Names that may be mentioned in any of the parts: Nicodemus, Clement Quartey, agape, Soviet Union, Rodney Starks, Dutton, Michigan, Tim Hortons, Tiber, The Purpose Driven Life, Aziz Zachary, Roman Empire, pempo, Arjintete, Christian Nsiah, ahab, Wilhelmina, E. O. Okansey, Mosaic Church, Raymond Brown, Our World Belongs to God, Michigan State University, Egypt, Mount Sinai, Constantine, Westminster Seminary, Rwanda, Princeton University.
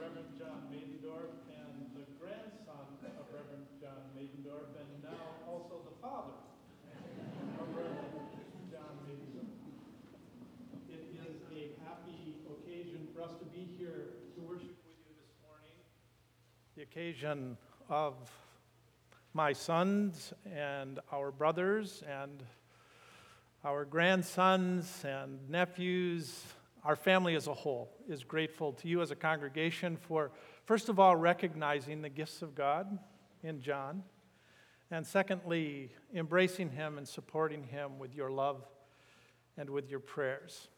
Reverend John Medendorp and the grandson of Reverend John Medendorp, and now also the father of Reverend John Medendorp. It is a happy occasion for us to be here to worship with you this morning. The occasion of my sons and our brothers and our grandsons and nephews, our family as a whole is grateful to you as a congregation for, first of all, recognizing the gifts of God in John, and secondly, embracing him and supporting him with your love and with your prayers.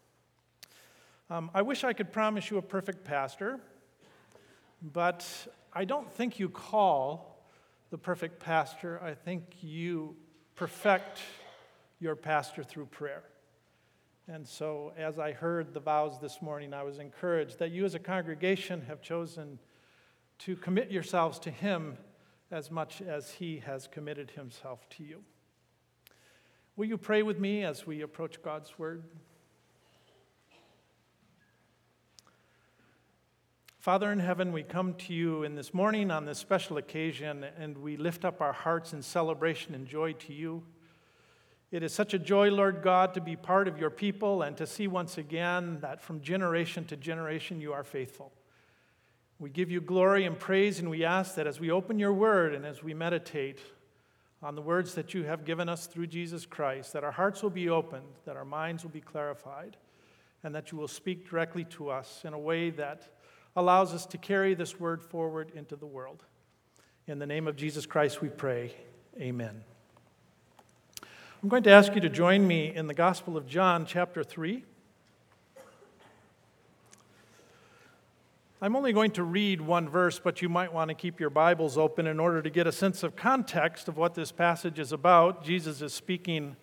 I wish I could promise you a perfect pastor, but I don't think you call the perfect pastor. I think you perfect your pastor through prayer. And so, as I heard the vows this morning, I was encouraged that you as a congregation have chosen to commit yourselves to him as much as he has committed himself to you. Will you pray with me as we approach God's word? Father in heaven, we come to you in this morning on this special occasion, and we lift up our hearts in celebration and joy to you. It is such a joy, Lord God, to be part of your people and to see once again that from generation to generation you are faithful. We give you glory and praise, and we ask that as we open your word and as we meditate on the words that you have given us through Jesus Christ, that our hearts will be opened, that our minds will be clarified, and that you will speak directly to us in a way that allows us to carry this word forward into the world. In the name of Jesus Christ we pray, amen. I'm going to ask you to join me in the Gospel of John, chapter 3. I'm only going to read one verse, but you might want to keep your Bibles open in order to get a sense of context of what this passage is about. Jesus is speaking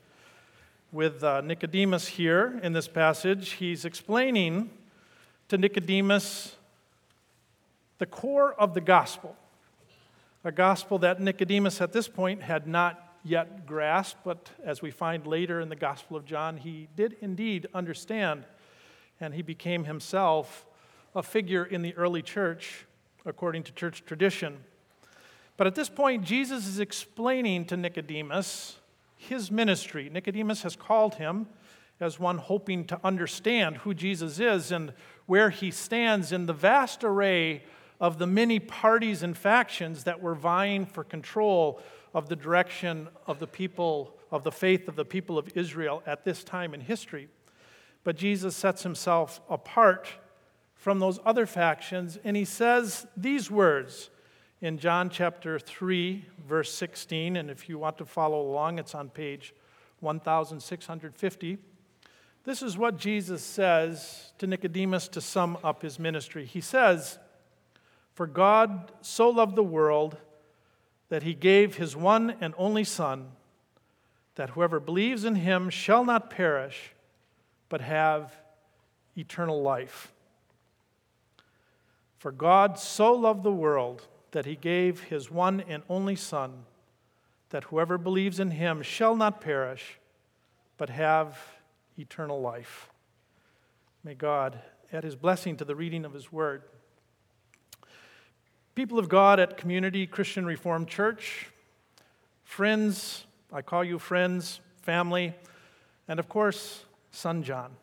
with Nicodemus here in this passage. He's explaining to Nicodemus the core of the gospel, a gospel that Nicodemus at this point had not yet grasp, but as we find later in the Gospel of John, he did indeed understand, and he became himself a figure in the early church, according to church tradition. But at this point, Jesus is explaining to Nicodemus his ministry. Nicodemus has called him as one hoping to understand who Jesus is and where he stands in the vast array of the many parties and factions that were vying for control of the direction of the people, of the faith of the people of Israel at this time in history. But Jesus sets himself apart from those other factions, and he says these words in John chapter 3, verse 16, and if you want to follow along, it's on page 1650. This is what Jesus says to Nicodemus to sum up his ministry. He says, "For God so loved the world that he gave his one and only Son, that whoever believes in him shall not perish, but have eternal life. For God so loved the world that he gave his one and only Son, that whoever believes in him shall not perish, but have eternal life." May God add his blessing to the reading of his word. People of God at Community Christian Reformed Church, friends, I call you friends, family, and of course, son John.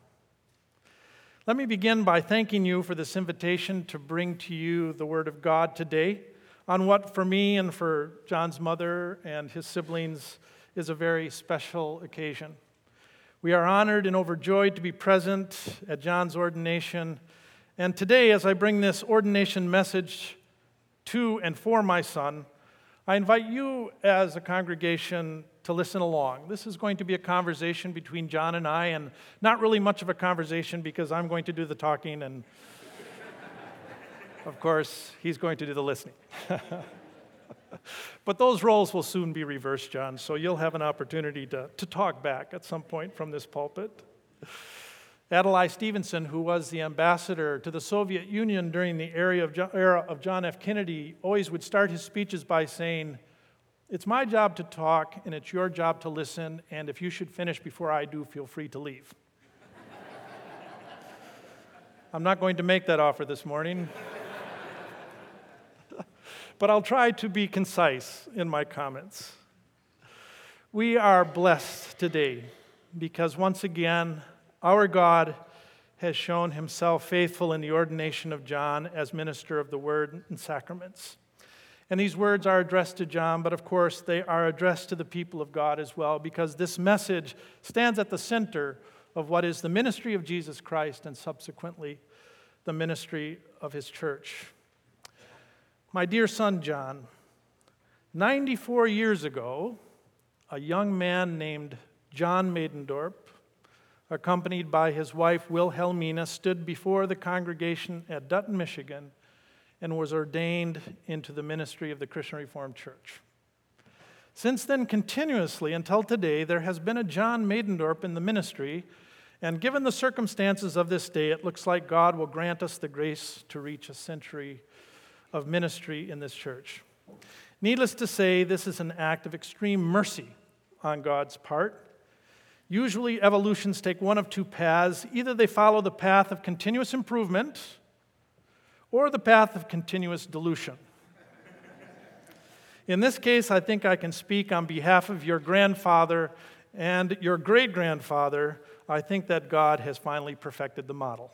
Let me begin by thanking you for this invitation to bring to you the Word of God today on what for me and for John's mother and his siblings is a very special occasion. We are honored and overjoyed to be present at John's ordination, and today as I bring this ordination message to and for my son, I invite you as a congregation to listen along. This is going to be a conversation between John and I, and not really much of a conversation because I'm going to do the talking and, of course, he's going to do the listening. But those roles will soon be reversed, John, so you'll have an opportunity to talk back at some point from this pulpit. Adlai Stevenson, who was the ambassador to the Soviet Union during the era of John F. Kennedy, always would start his speeches by saying, "It's my job to talk, and it's your job to listen, and if you should finish before I do, feel free to leave." I'm not going to make that offer this morning. but I'll try to be concise in my comments. We are blessed today because once again, our God has shown himself faithful in the ordination of John as minister of the Word and sacraments. And these words are addressed to John, but of course they are addressed to the people of God as well, because this message stands at the center of what is the ministry of Jesus Christ and subsequently the ministry of his church. My dear son John, 94 years ago, a young man named John Medendorp, accompanied by his wife Wilhelmina, stood before the congregation at Dutton, Michigan, and was ordained into the ministry of the Christian Reformed Church. Since then, continuously until today, there has been a John Medendorp in the ministry, and given the circumstances of this day, it looks like God will grant us the grace to reach a century of ministry in this church. Needless to say, this is an act of extreme mercy on God's part. Usually, evolutions take one of two paths. Either they follow the path of continuous improvement, or the path of continuous dilution. In this case, I think I can speak on behalf of your grandfather and your great-grandfather. I think that God has finally perfected the model.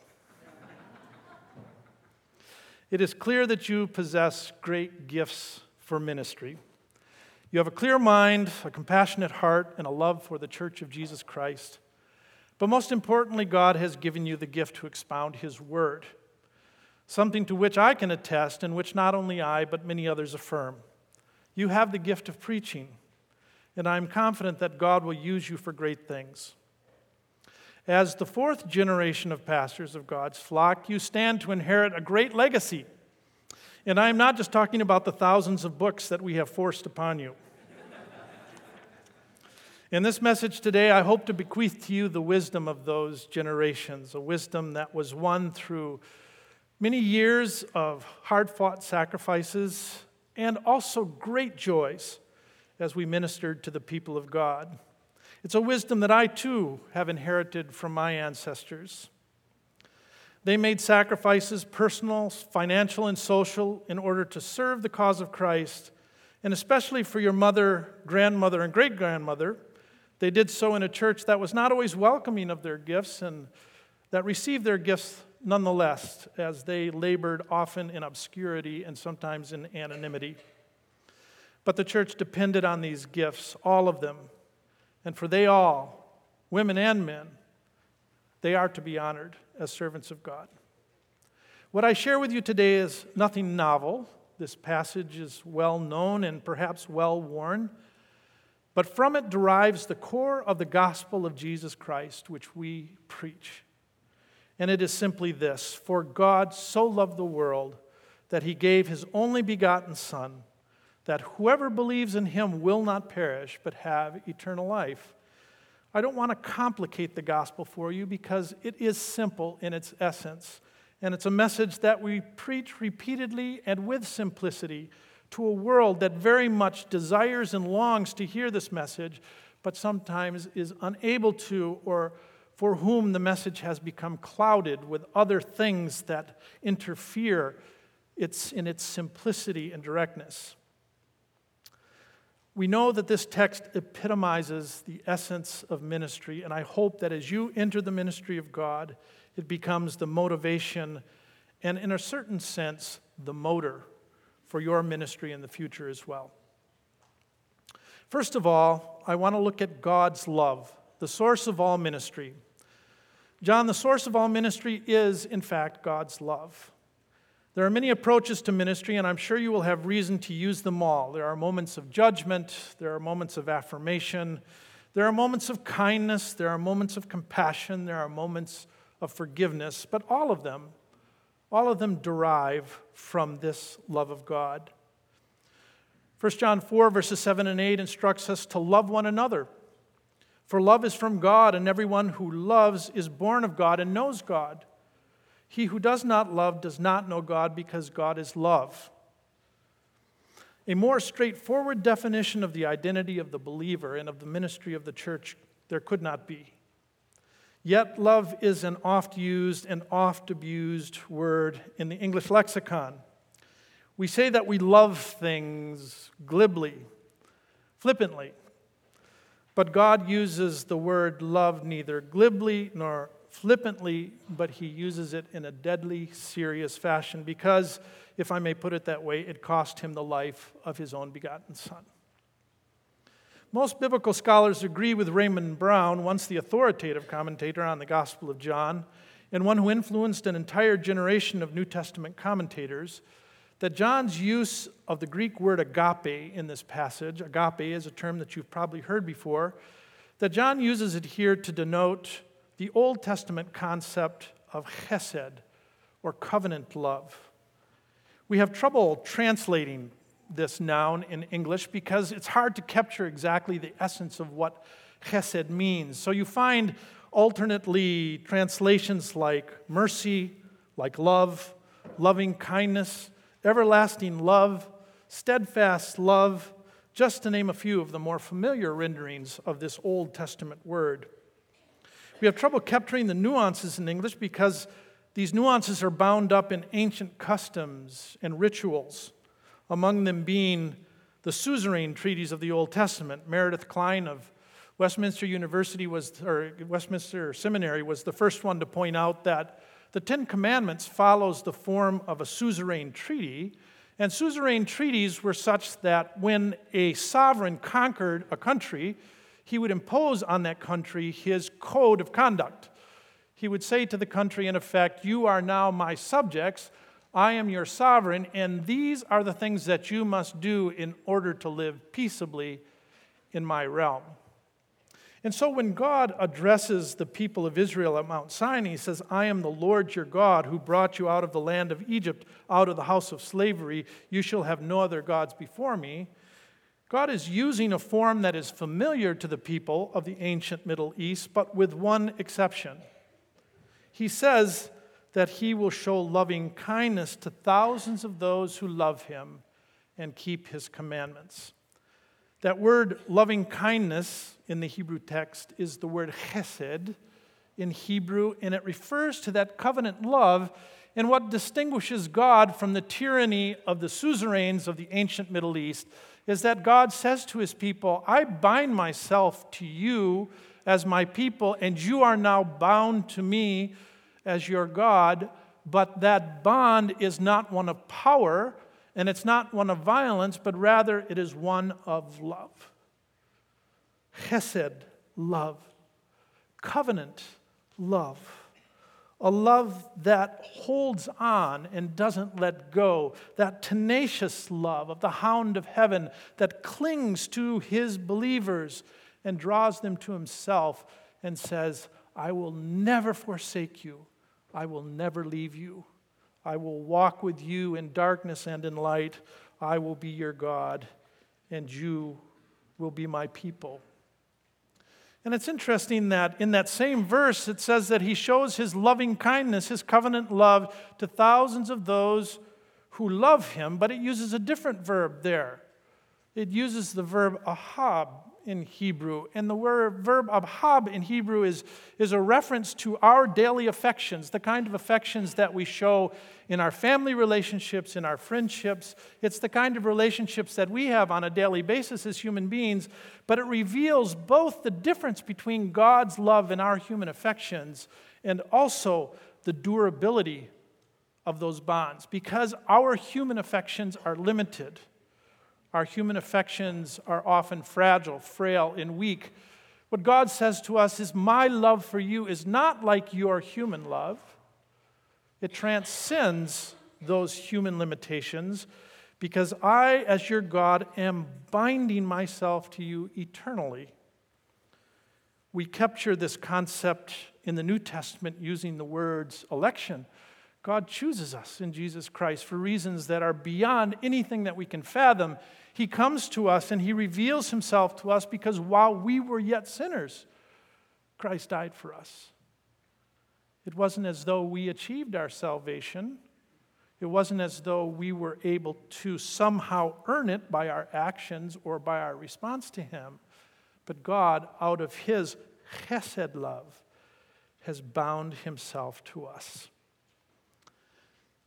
It is clear that you possess great gifts for ministry. You have a clear mind, a compassionate heart, and a love for the Church of Jesus Christ. But most importantly, God has given you the gift to expound his word, something to which I can attest and which not only I but many others affirm. You have the gift of preaching, and I am confident that God will use you for great things. As the fourth generation of pastors of God's flock, you stand to inherit a great legacy. And I am not just talking about the thousands of books that we have forced upon you. In this message today, I hope to bequeath to you the wisdom of those generations, a wisdom that was won through many years of hard-fought sacrifices and also great joys as we ministered to the people of God. It's a wisdom that I, too, have inherited from my ancestors. They made sacrifices, personal, financial, and social, in order to serve the cause of Christ, and especially for your mother, grandmother, and great-grandmother. They did so in a church that was not always welcoming of their gifts and that received their gifts nonetheless, as they labored often in obscurity and sometimes in anonymity. But the church depended on these gifts, all of them, and for they all, women and men, they are to be honored as servants of God. What I share with you today is nothing novel. This passage is well known and perhaps well worn, but from it derives the core of the gospel of Jesus Christ, which we preach. And it is simply this: for God so loved the world that he gave his only begotten Son, that whoever believes in him will not perish but have eternal life. I don't want to complicate the gospel for you because it is simple in its essence, and it's a message that we preach repeatedly and with simplicity to a world that very much desires and longs to hear this message, but sometimes is unable to, or for whom the message has become clouded with other things that interfere in its simplicity and directness. We know that this text epitomizes the essence of ministry, and I hope that as you enter the ministry of God, it becomes the motivation and, in a certain sense, the motor for your ministry in the future as well. First of all, I want to look at God's love, the source of all ministry. John, the source of all ministry is, in fact, God's love. There are many approaches to ministry, and I'm sure you will have reason to use them all. There are moments of judgment. There are moments of affirmation. There are moments of kindness. There are moments of compassion. There are moments of forgiveness. But all of them derive from this love of God. 1 John 4, verses 7 and 8 instructs us to love one another. For love is from God, and everyone who loves is born of God and knows God. He who does not love does not know God, because God is love. A more straightforward definition of the identity of the believer and of the ministry of the church there could not be. Yet love is an oft-used and oft-abused word in the English lexicon. We say that we love things glibly, flippantly. But God uses the word love neither glibly nor flippantly, but he uses it in a deadly, serious fashion because, if I may put it that way, it cost him the life of his own begotten son. Most biblical scholars agree with Raymond Brown, once the authoritative commentator on the Gospel of John, and one who influenced an entire generation of New Testament commentators, that John's use of the Greek word agape in this passage, agape is a term that you've probably heard before, that John uses it here to denote the Old Testament concept of chesed, or covenant love. We have trouble translating this noun in English because it's hard to capture exactly the essence of what chesed means. So you find alternately translations like mercy, like love, loving kindness, everlasting love, steadfast love, just to name a few of the more familiar renderings of this Old Testament word. We have trouble capturing the nuances in English because these nuances are bound up in ancient customs and rituals, among them being the suzerain treaties of the Old Testament. Meredith Kline of Westminster Seminary was the first one to point out that the Ten Commandments follows the form of a suzerain treaty, and suzerain treaties were such that when a sovereign conquered a country, he would impose on that country his code of conduct. He would say to the country, in effect, you are now my subjects, I am your sovereign, and these are the things that you must do in order to live peaceably in my realm. And so when God addresses the people of Israel at Mount Sinai, he says, I am the Lord your God who brought you out of the land of Egypt, out of the house of slavery. You shall have no other gods before me. God is using a form that is familiar to the people of the ancient Middle East, but with one exception. He says that he will show loving kindness to thousands of those who love him and keep his commandments. That word loving kindness in the Hebrew text is the word chesed in Hebrew, and it refers to that covenant love and what distinguishes God from the tyranny of the suzerains of the ancient Middle East is that God says to his people, I bind myself to you as my people, and you are now bound to me as your God, but that bond is not one of power, and it's not one of violence, but rather it is one of love. Chesed, love. Covenant, love. A love that holds on and doesn't let go. That tenacious love of the Hound of Heaven that clings to his believers and draws them to himself and says, I will never forsake you. I will never leave you. I will walk with you in darkness and in light. I will be your God, and you will be my people. And it's interesting that in that same verse, it says that he shows his loving kindness, his covenant love, to thousands of those who love him, but it uses a different verb there. It uses the verb ahab in Hebrew, and the word verb ahab in Hebrew is a reference to our daily affections, the kind of affections that we show in our family relationships, in our friendships. It's the kind of relationships that we have on a daily basis as human beings, but it reveals both the difference between God's love and our human affections and also the durability of those bonds, because our human affections are limited. Our human affections are often fragile, frail, and weak. What God says to us is, my love for you is not like your human love. It transcends those human limitations because I, as your God, am binding myself to you eternally. We capture this concept in the New Testament using the words election. God chooses us in Jesus Christ for reasons that are beyond anything that we can fathom. He comes to us and he reveals himself to us because while we were yet sinners, Christ died for us. It wasn't as though we achieved our salvation. It wasn't as though we were able to somehow earn it by our actions or by our response to him. But God, out of his chesed love, has bound himself to us.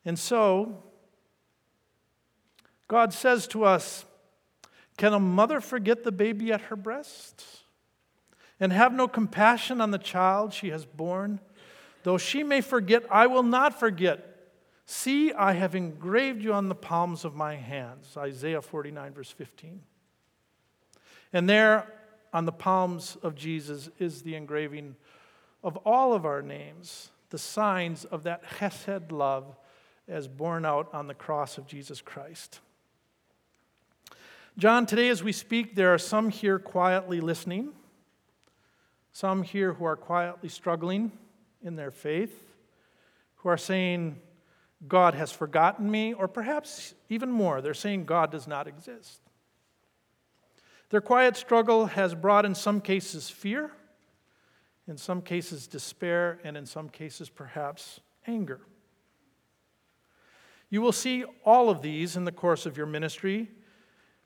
And so, God says to us, can a mother forget the baby at her breast and have no compassion on the child she has borne? Though she may forget, I will not forget. See, I have engraved you on the palms of my hands. Isaiah 49, verse 15. And there on the palms of Jesus is the engraving of all of our names, the signs of that chesed love as borne out on the cross of Jesus Christ. John, today as we speak, there are some here quietly listening, some here who are quietly struggling in their faith, who are saying, God has forgotten me, or perhaps even more, they're saying God does not exist. Their quiet struggle has brought, in some cases, fear, in some cases, despair, and in some cases, perhaps, anger. You will see all of these in the course of your ministry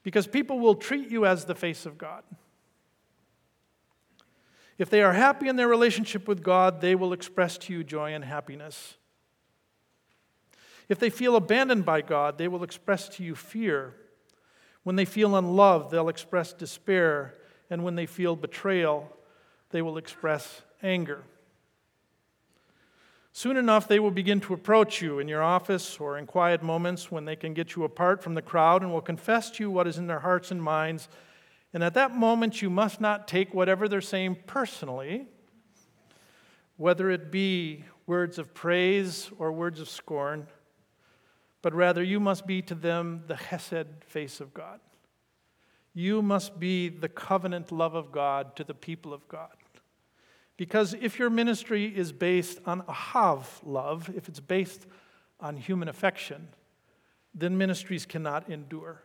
because people will treat you as the face of God. If they are happy in their relationship with God, they will express to you joy and happiness. If they feel abandoned by God, they will express to you fear. When they feel unloved, they'll express despair. And when they feel betrayal, they will express anger. Soon enough, they will begin to approach you in your office or in quiet moments when they can get you apart from the crowd and will confess to you what is in their hearts and minds. And at that moment, you must not take whatever they're saying personally, whether it be words of praise or words of scorn, but rather you must be to them the chesed face of God. You must be the covenant love of God to the people of God. Because if your ministry is based on ahav love, if it's based on human affection, then ministries cannot endure.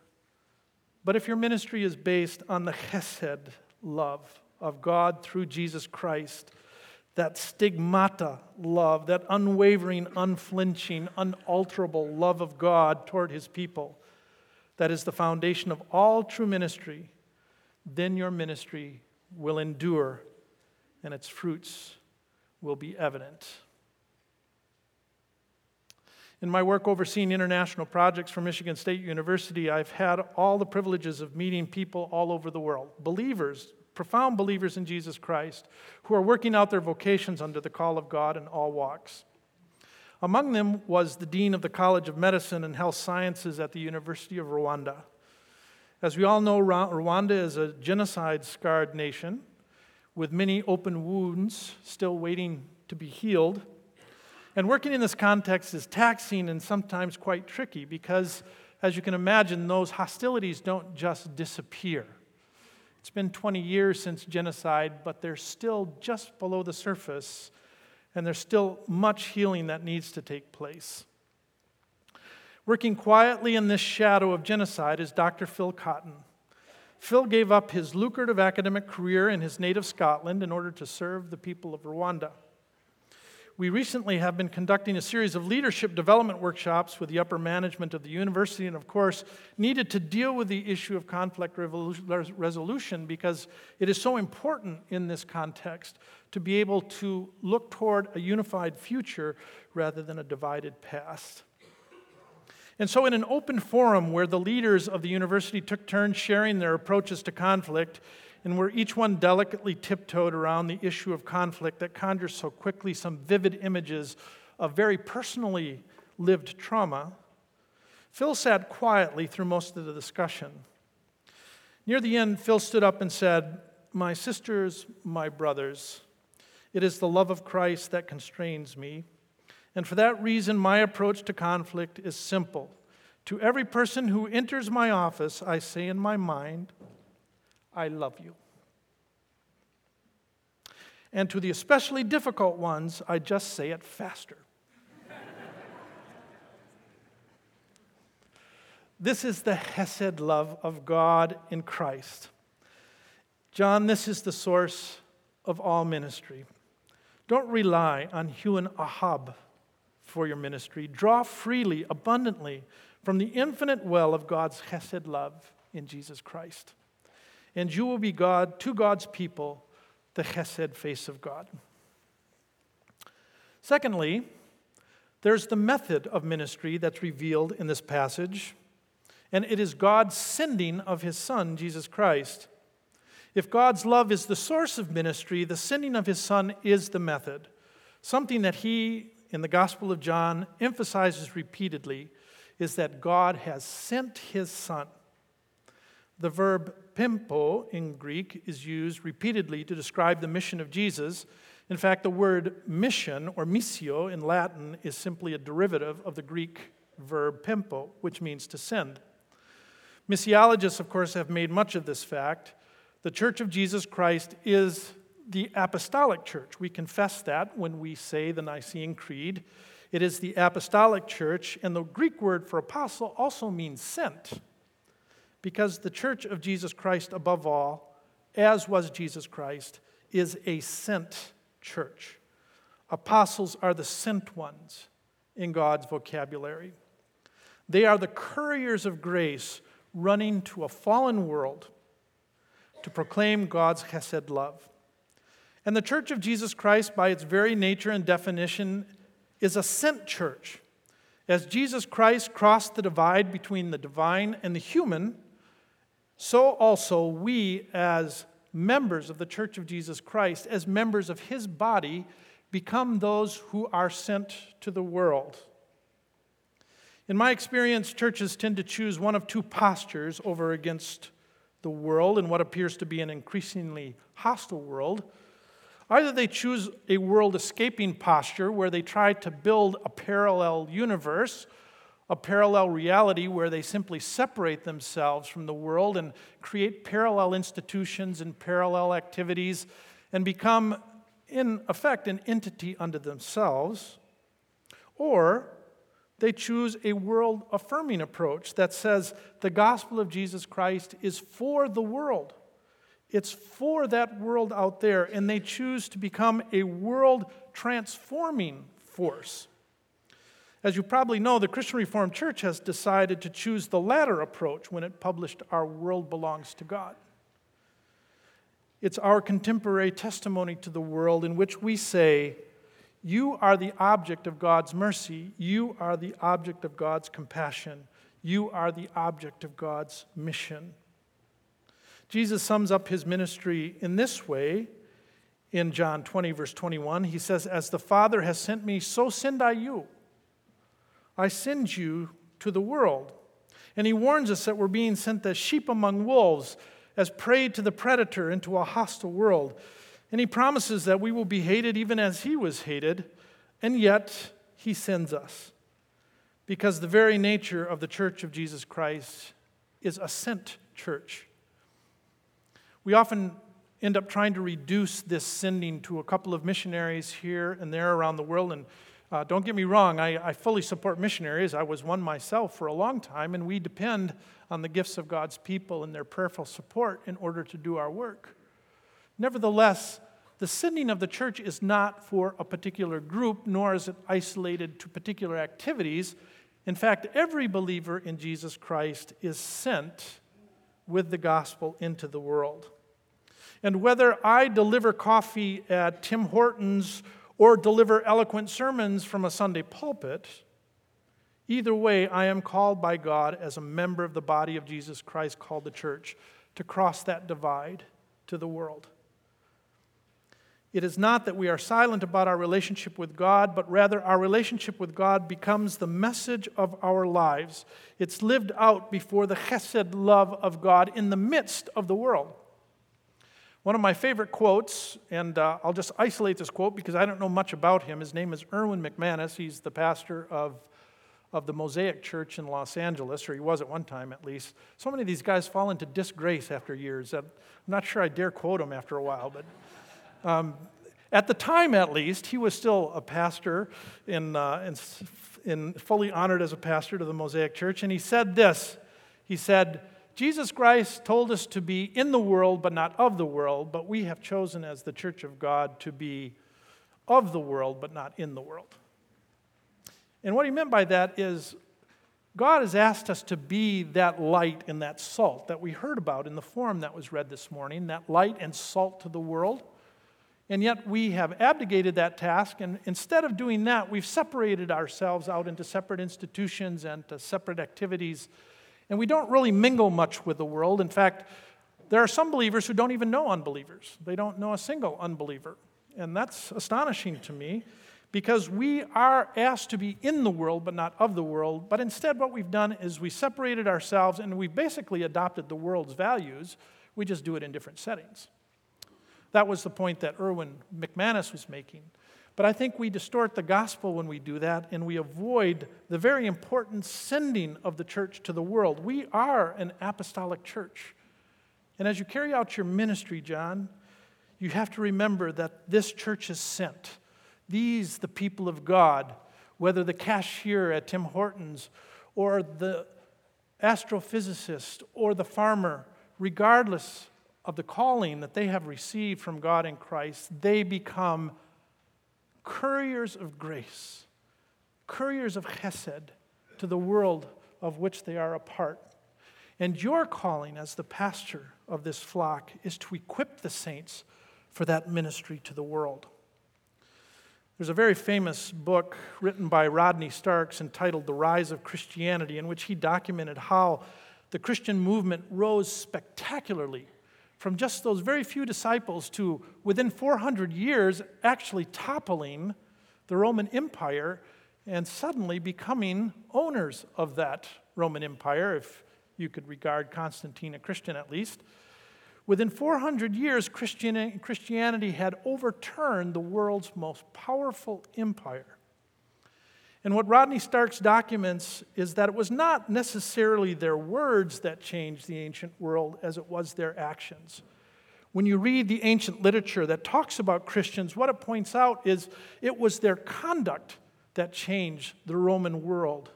But if your ministry is based on the chesed love of God through Jesus Christ, that stigmata love, that unwavering, unflinching, unalterable love of God toward his people, that is the foundation of all true ministry, then your ministry will endure and its fruits will be evident. In my work overseeing international projects for Michigan State University, I've had all the privileges of meeting people all over the world, believers, profound believers in Jesus Christ, who are working out their vocations under the call of God in all walks. Among them was the dean of the College of Medicine and Health Sciences at the University of Rwanda. As we all know, Rwanda is a genocide-scarred nation with many open wounds still waiting to be healed. And working in this context is taxing and sometimes quite tricky because, as you can imagine, those hostilities don't just disappear. It's been 20 years since genocide, but they're still just below the surface, and there's still much healing that needs to take place. Working quietly in this shadow of genocide is Dr. Phil Cotton. Phil gave up his lucrative academic career in his native Scotland in order to serve the people of Rwanda. We recently have been conducting a series of leadership development workshops with the upper management of the university and, of course, needed to deal with the issue of conflict resolution because it is so important in this context to be able to look toward a unified future rather than a divided past. And so in an open forum where the leaders of the university took turns sharing their approaches to conflict, and where each one delicately tiptoed around the issue of conflict that conjures so quickly some vivid images of very personally lived trauma, Phil sat quietly through most of the discussion. Near the end, Phil stood up and said, "My sisters, my brothers, it is the love of Christ that constrains me, and for that reason my approach to conflict is simple. To every person who enters my office, I say in my mind, I love you. And to the especially difficult ones, I just say it faster." This is the chesed love of God in Christ. John, this is the source of all ministry. Don't rely on human ahab for your ministry. Draw freely, abundantly, from the infinite well of God's chesed love in Jesus Christ. And you will be God to God's people, the chesed face of God. Secondly, there's the method of ministry that's revealed in this passage. and it is God's sending of his Son, Jesus Christ. If God's love is the source of ministry, the sending of his Son is the method, something that he, in the Gospel of John, emphasizes repeatedly, is that God has sent his Son. The verb pempo in Greek is used repeatedly to describe the mission of Jesus. In fact, the word mission, or missio in Latin, is simply a derivative of the Greek verb pempo, which means to send. Missiologists, of course, have made much of this fact. The Church of Jesus Christ is the apostolic church. We confess that when we say the Nicene Creed. It is the apostolic church, and the Greek word for apostle also means sent, because the Church of Jesus Christ, above all, as was Jesus Christ, is a sent church. Apostles are the sent ones in God's vocabulary. They are the couriers of grace running to a fallen world to proclaim God's chesed love. And the Church of Jesus Christ, by its very nature and definition, is a sent church. As Jesus Christ crossed the divide between the divine and the human, so also we, as members of the Church of Jesus Christ, as members of his body, become those who are sent to the world. In my experience, churches tend to choose one of two postures over against the world in what appears to be an increasingly hostile world. Either they choose a world-escaping posture where they try to build a parallel universe, a parallel reality where they simply separate themselves from the world and create parallel institutions and parallel activities and become, in effect, an entity unto themselves. Or they choose a world-affirming approach that says the gospel of Jesus Christ is for the world. It's for that world out there, and they choose to become a world-transforming force. As you probably know, the Christian Reformed Church has decided to choose the latter approach when it published Our World Belongs to God. It's our contemporary testimony to the world in which we say, you are the object of God's mercy, you are the object of God's compassion, you are the object of God's mission. Jesus sums up his ministry in this way in John 20, verse 21. He says, as the Father has sent me, so send I you. I send you to the world. And he warns us that we're being sent as sheep among wolves, as prey to the predator into a hostile world. And he promises that we will be hated even as he was hated, and yet he sends us. Because the very nature of the Church of Jesus Christ is a sent church. We often end up trying to reduce this sending to a couple of missionaries here and there around the world. And don't get me wrong, I fully support missionaries. I was one myself for a long time, and we depend on the gifts of God's people and their prayerful support in order to do our work. Nevertheless, the sending of the church is not for a particular group, nor is it isolated to particular activities. In fact, every believer in Jesus Christ is sent with the gospel into the world. And whether I deliver coffee at Tim Hortons or deliver eloquent sermons from a Sunday pulpit, either way, I am called by God as a member of the body of Jesus Christ called the church to cross that divide to the world. It is not that we are silent about our relationship with God, but rather our relationship with God becomes the message of our lives. It's lived out before the chesed love of God in the midst of the world. One of my favorite quotes, and I'll just isolate this quote because I don't know much about him. His name is Erwin McManus. He's the pastor of the Mosaic Church in Los Angeles, or he was at one time at least. So many of these guys fall into disgrace after years. I'm not sure I dare quote him after a while, but at the time at least, he was still a pastor and fully honored as a pastor to the Mosaic Church. And he said this, he said, Jesus Christ told us to be in the world, but not of the world, but we have chosen as the Church of God to be of the world, but not in the world. And what he meant by that is God has asked us to be that light and that salt that we heard about in the form that was read this morning, that light and salt to the world. And yet we have abdicated that task, and instead of doing that, we've separated ourselves out into separate institutions and to separate activities. And we don't really mingle much with the world. In fact, there are some believers who don't even know unbelievers. They don't know a single unbeliever. And that's astonishing to me, because we are asked to be in the world but not of the world. But instead what we've done is we separated ourselves and we basically adopted the world's values. We just do it in different settings. That was the point that Erwin McManus was making. But I think we distort the gospel when we do that, and we avoid the very important sending of the church to the world. We are an apostolic church. And as you carry out your ministry, John, you have to remember that this church is sent. These, the people of God, whether the cashier at Tim Hortons or the astrophysicist or the farmer, regardless of the calling that they have received from God in Christ, they become couriers of grace, couriers of chesed to the world of which they are a part. And your calling as the pastor of this flock is to equip the saints for that ministry to the world. There's a very famous book written by Rodney Starks entitled The Rise of Christianity, in which he documented how the Christian movement rose spectacularly from just those very few disciples to, within 400 years, actually toppling the Roman Empire and suddenly becoming owners of that Roman Empire, if you could regard Constantine a Christian at least. Within 400 years, Christianity had overturned the world's most powerful empire. And what Rodney Starks documents is that it was not necessarily their words that changed the ancient world as it was their actions. When you read the ancient literature that talks about Christians, what it points out is it was their conduct that changed the Roman world.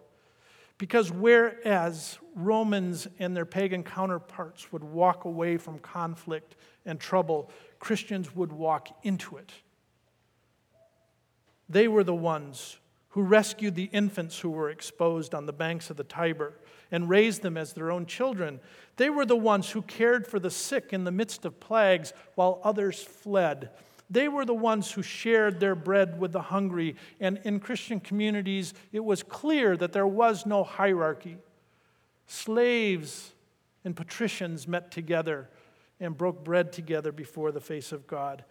Because whereas Romans and their pagan counterparts would walk away from conflict and trouble, Christians would walk into it. They were the ones who rescued the infants who were exposed on the banks of the Tiber and raised them as their own children. They were the ones who cared for the sick in the midst of plagues while others fled. They were the ones who shared their bread with the hungry, and in Christian communities, it was clear that there was no hierarchy. Slaves and patricians met together and broke bread together before the face of God.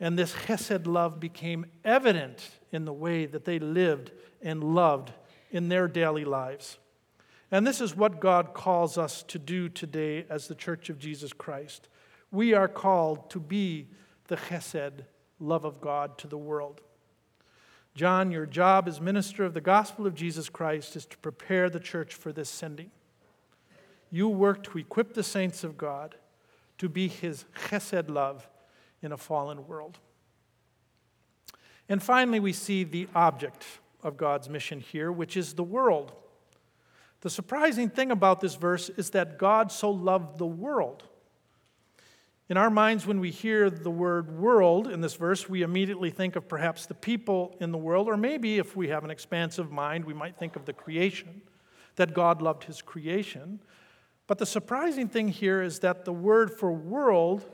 And this chesed love became evident in the way that they lived and loved in their daily lives. And this is what God calls us to do today as the Church of Jesus Christ. We are called to be the chesed, love of God, to the world. John, your job as minister of the gospel of Jesus Christ is to prepare the church for this sending. You work to equip the saints of God to be his chesed love in a fallen world. And finally, we see the object of God's mission here, which is the world. The surprising thing about this verse is that God so loved the world. In our minds, when we hear the word world in this verse, we immediately think of perhaps the people in the world, or maybe if we have an expansive mind, we might think of the creation, that God loved his creation. But the surprising thing here is that the word for world,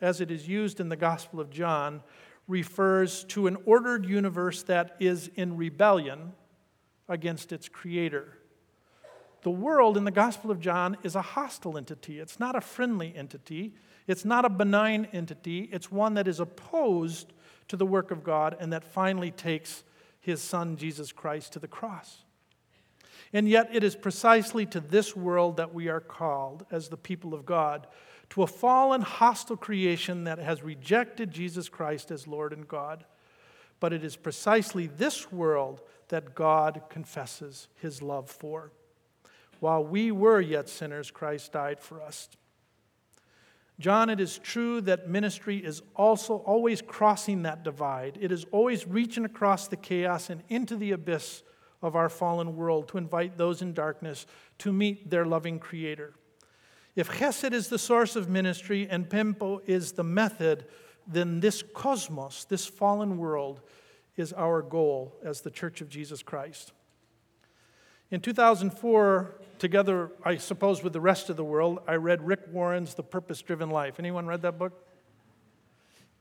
as it is used in the Gospel of John, refers to an ordered universe that is in rebellion against its creator. The world in the Gospel of John is a hostile entity. It's not a friendly entity. It's not a benign entity. It's one that is opposed to the work of God and that finally takes his son, Jesus Christ, to the cross. And yet it is precisely to this world that we are called as the people of God, to a fallen, hostile creation that has rejected Jesus Christ as Lord and God. But it is precisely this world that God confesses his love for. While we were yet sinners, Christ died for us. John, it is true that ministry is also always crossing that divide. It is always reaching across the chaos and into the abyss of our fallen world to invite those in darkness to meet their loving Creator. If chesed is the source of ministry and pempo is the method, then this cosmos, this fallen world, is our goal as the Church of Jesus Christ. In 2004, together, I suppose, with the rest of the world, I read Rick Warren's The Purpose Driven Life. Anyone read that book?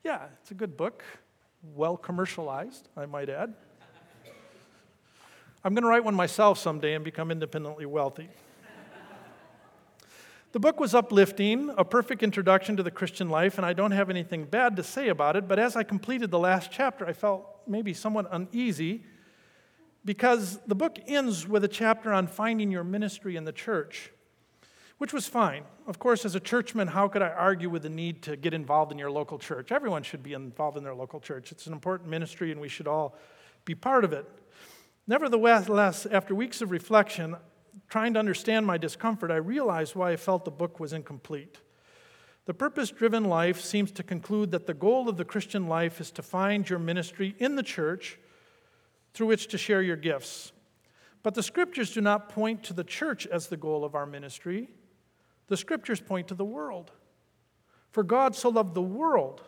Yeah, it's a good book. Well commercialized, I might add. I'm going to write one myself someday and become independently wealthy. The book was uplifting, a perfect introduction to the Christian life, and I don't have anything bad to say about it, but as I completed the last chapter, I felt maybe somewhat uneasy because the book ends with a chapter on finding your ministry in the church, which was fine. Of course, as a churchman, how could I argue with the need to get involved in your local church? Everyone should be involved in their local church. It's an important ministry, and we should all be part of it. Nevertheless, after weeks of reflection, trying to understand my discomfort, I realized why I felt the book was incomplete. The Purpose-Driven Life seems to conclude that the goal of the Christian life is to find your ministry in the church through which to share your gifts. But the Scriptures do not point to the church as the goal of our ministry. The Scriptures point to the world. For God so loved the world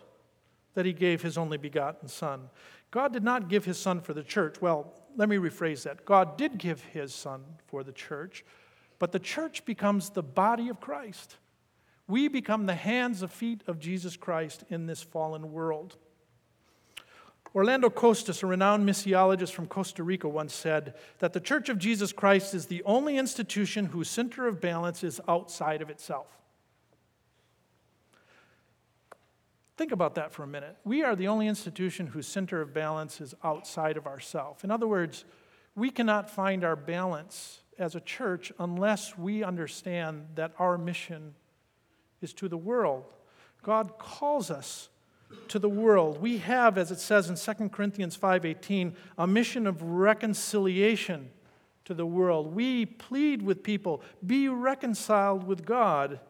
that he gave his only begotten Son. God did not give his Son for the church. Well, let me rephrase that. God did give his Son for the church, but the church becomes the body of Christ. We become the hands and feet of Jesus Christ in this fallen world. Orlando Costas, a renowned missiologist from Costa Rica, once said that the Church of Jesus Christ is the only institution whose center of balance is outside of itself. Think about that for a minute. We are the only institution whose center of balance is outside of ourselves. In other words, we cannot find our balance as a church unless we understand that our mission is to the world. God calls us to the world. We have, as it says in 2 Corinthians 5:18, a mission of reconciliation to the world. We plead with people, be reconciled with God.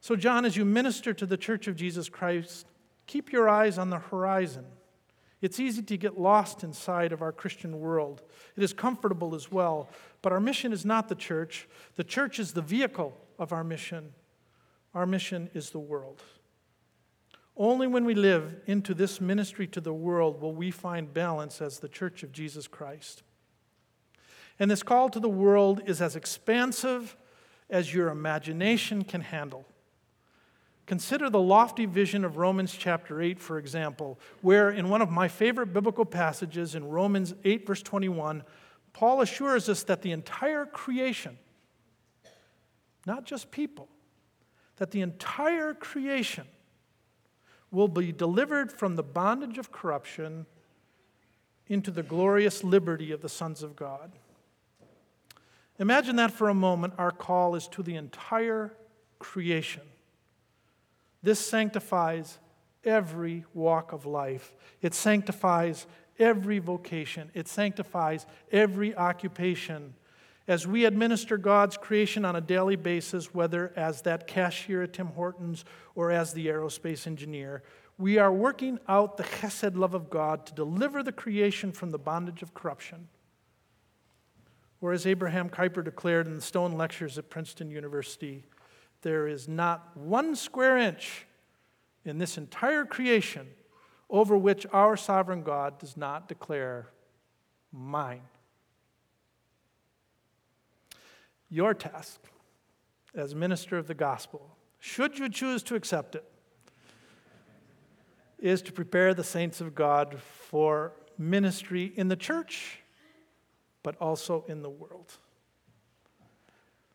So, John, as you minister to the Church of Jesus Christ, keep your eyes on the horizon. It's easy to get lost inside of our Christian world. It is comfortable as well, but our mission is not the church. The church is the vehicle of our mission. Our mission is the world. Only when we live into this ministry to the world will we find balance as the Church of Jesus Christ. And this call to the world is as expansive as your imagination can handle. Consider the lofty vision of Romans chapter 8, for example, where in one of my favorite biblical passages in Romans 8, verse 21, Paul assures us that the entire creation, not just people, that the entire creation will be delivered from the bondage of corruption into the glorious liberty of the sons of God. Imagine that for a moment. Our call is to the entire creation. This sanctifies every walk of life. It sanctifies every vocation. It sanctifies every occupation. As we administer God's creation on a daily basis, whether as that cashier at Tim Hortons or as the aerospace engineer, we are working out the chesed love of God to deliver the creation from the bondage of corruption. Or as Abraham Kuyper declared in the Stone Lectures at Princeton University, there is not one square inch in this entire creation over which our sovereign God does not declare mine. Your task as minister of the gospel, should you choose to accept it, is to prepare the saints of God for ministry in the church, but also in the world.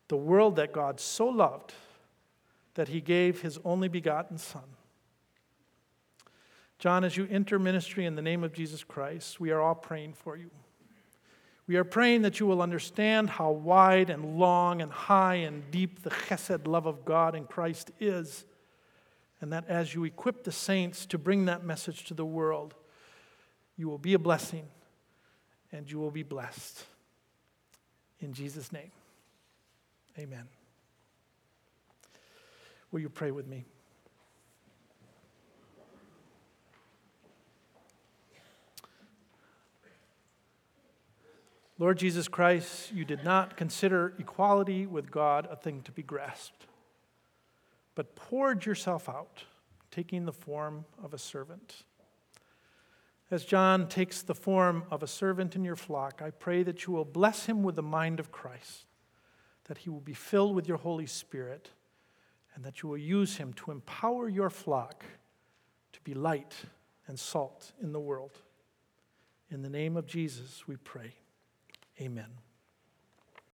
The world that God so loved that he gave his only begotten Son. John, as you enter ministry in the name of Jesus Christ, we are all praying for you. We are praying that you will understand how wide and long and high and deep the chesed love of God in Christ is, and that as you equip the saints to bring that message to the world, you will be a blessing and you will be blessed. In Jesus' name, amen. Will you pray with me? Lord Jesus Christ, you did not consider equality with God a thing to be grasped, but poured yourself out, taking the form of a servant. As John takes the form of a servant in your flock, I pray that you will bless him with the mind of Christ, that he will be filled with your Holy Spirit, and that you will use him to empower your flock to be light and salt in the world. In the name of Jesus, we pray. Amen.